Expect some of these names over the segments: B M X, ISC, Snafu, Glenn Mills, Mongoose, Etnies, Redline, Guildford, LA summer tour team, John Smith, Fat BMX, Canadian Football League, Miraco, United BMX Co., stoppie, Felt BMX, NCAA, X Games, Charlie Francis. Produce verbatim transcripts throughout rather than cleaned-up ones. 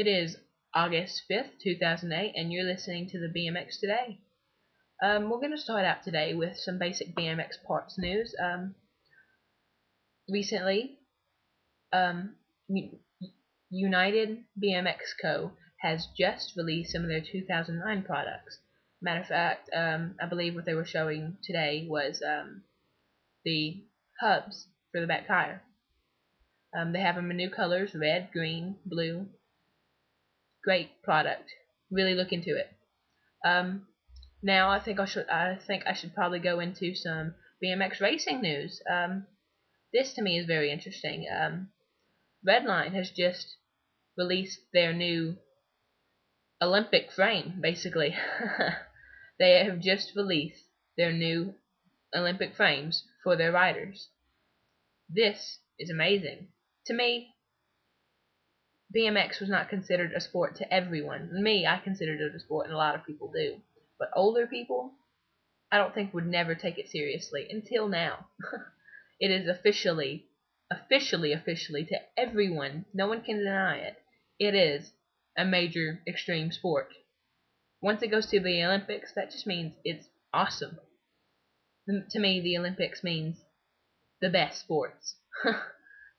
It is August fifth, two thousand eight, and you're listening to the B M X Today. Um, we're going to start out today with some basic B M X parts news. Um, recently, um, United B M X Co. has just released some of their two thousand nine products. Matter of fact, um, I believe what they were showing today was um, the hubs for the back tire. Um, they have them in new colors, red, green, blue. Great product. Really look into it. Um, now I think I should. I think I should probably go into some B M X racing news. Um, this to me is very interesting. Um, Redline has just released their new Olympic frame. Basically, they have just released their new Olympic frames for their riders. This is amazing. To me, B M X was not considered a sport to everyone. Me, I considered it a sport, and a lot of people do. But older people, I don't think would never take it seriously until now. It is officially, officially, officially to everyone. No one can deny it. It is a major extreme sport. Once it goes to the Olympics, that just means it's awesome. To me, the Olympics means the best sports.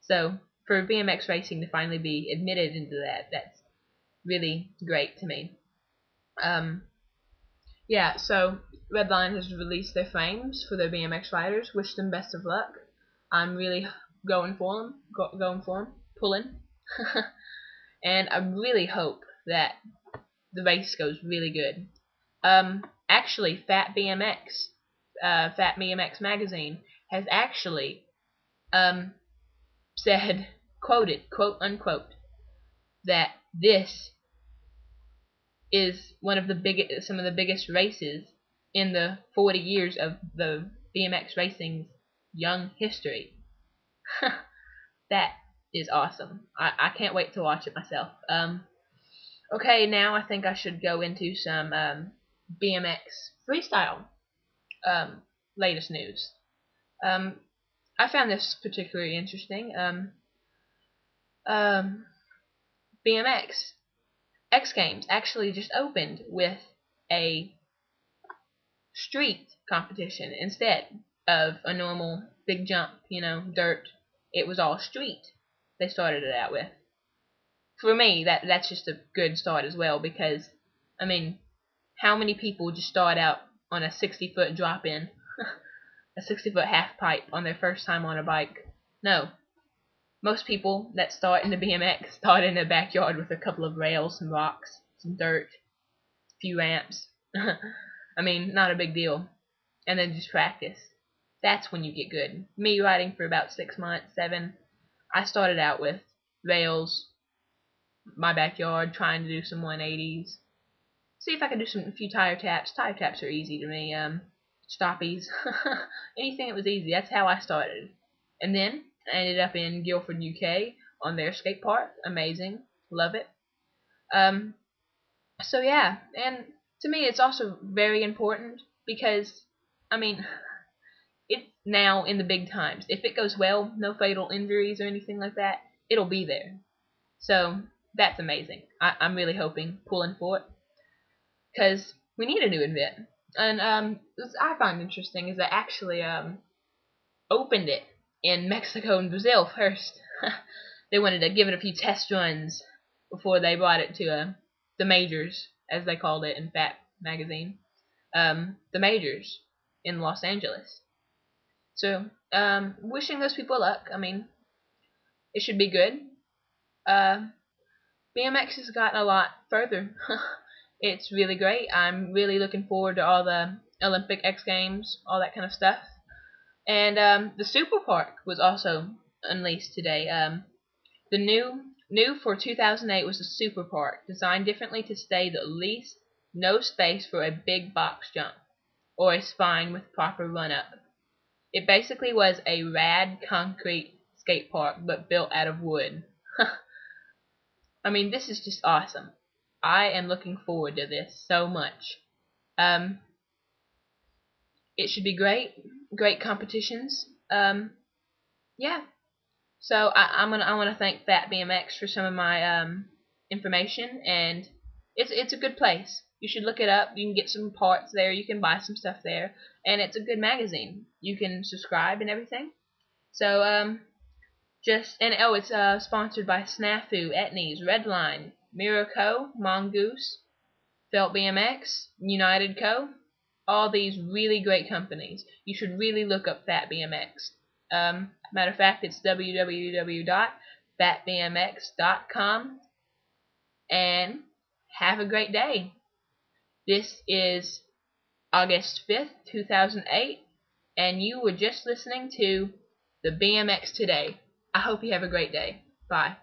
So, for B M X racing to finally be admitted into that, that's really great to me. Um, yeah, so Redline has released their frames for their B M X riders. Wish them best of luck. I'm really going for them, go, going for them, pulling. And I really hope that the race goes really good. Um, actually, Fat B M X, uh, Fat B M X magazine has actually um, said, quoted, quote unquote, that this is one of the biggest, some of the biggest races in the forty years of the B M X racing's young history. That is awesome. I, I can't wait to watch it myself. Um, okay, now I think I should go into some um, B M X freestyle um, latest news. Um, I found this particularly interesting. Um, um, B M X, X Games actually just opened with a street competition instead of a normal big jump, you know, dirt. It was all street they started it out with. For me, that that's just a good start as well because, I mean, how many people just start out on a sixty-foot drop-in? A sixty-foot half-pipe on their first time on a bike. No. Most people that start in the B M X start in their backyard with a couple of rails, some rocks, some dirt, a few ramps. I mean, not a big deal. And then just practice. That's when you get good. Me riding for about six months, seven, I started out with rails, my backyard, trying to do some one eighties. See if I can do some a few tire taps. Tire taps are easy to me. Um, Stoppies, anything that was easy. That's how I started. And then I ended up in Guildford, U K on their skate park. Amazing. Love it. Um, so, yeah. And to me, it's also very important because, I mean, it's now in the big times. If it goes well, no fatal injuries or anything like that, it'll be there. So, that's amazing. I I'm really hoping, pulling for it because we need a new event. And um, what I find interesting is they actually um, opened it in Mexico and Brazil first. They wanted to give it a few test runs before they brought it to uh, the majors, as they called it in Fat magazine, um, the majors in Los Angeles. So, um, wishing those people luck. I mean, it should be good. Uh, B M X has gotten a lot further. It's really great. I'm really looking forward to all the Olympic X Games, all that kind of stuff. And um, the Super Park was also unleashed today. Um, the new new for two thousand eight was the Super Park, designed differently to stay the least no space for a big box jump or a spine with proper run-up. It basically was a rad concrete skate park, but built out of wood. I mean, this is just awesome. I am looking forward to this so much. Um, it should be great, great competitions. Um, yeah. So I, I'm gonna I want to thank Fat B M X for some of my um, information, and it's it's a good place. You should look it up. You can get some parts there. You can buy some stuff there, and it's a good magazine. You can subscribe and everything. So um, just and oh, it's uh sponsored by Snafu, Etnies, Redline, Miraco, Mongoose, Felt B M X, United Co. All these really great companies. You should really look up Fat B M X. Um, matter of fact, it's w w w dot fat b m x dot com. And have a great day. This is August fifth, two thousand eight, and you were just listening to the B M X Today. I hope you have a great day. Bye.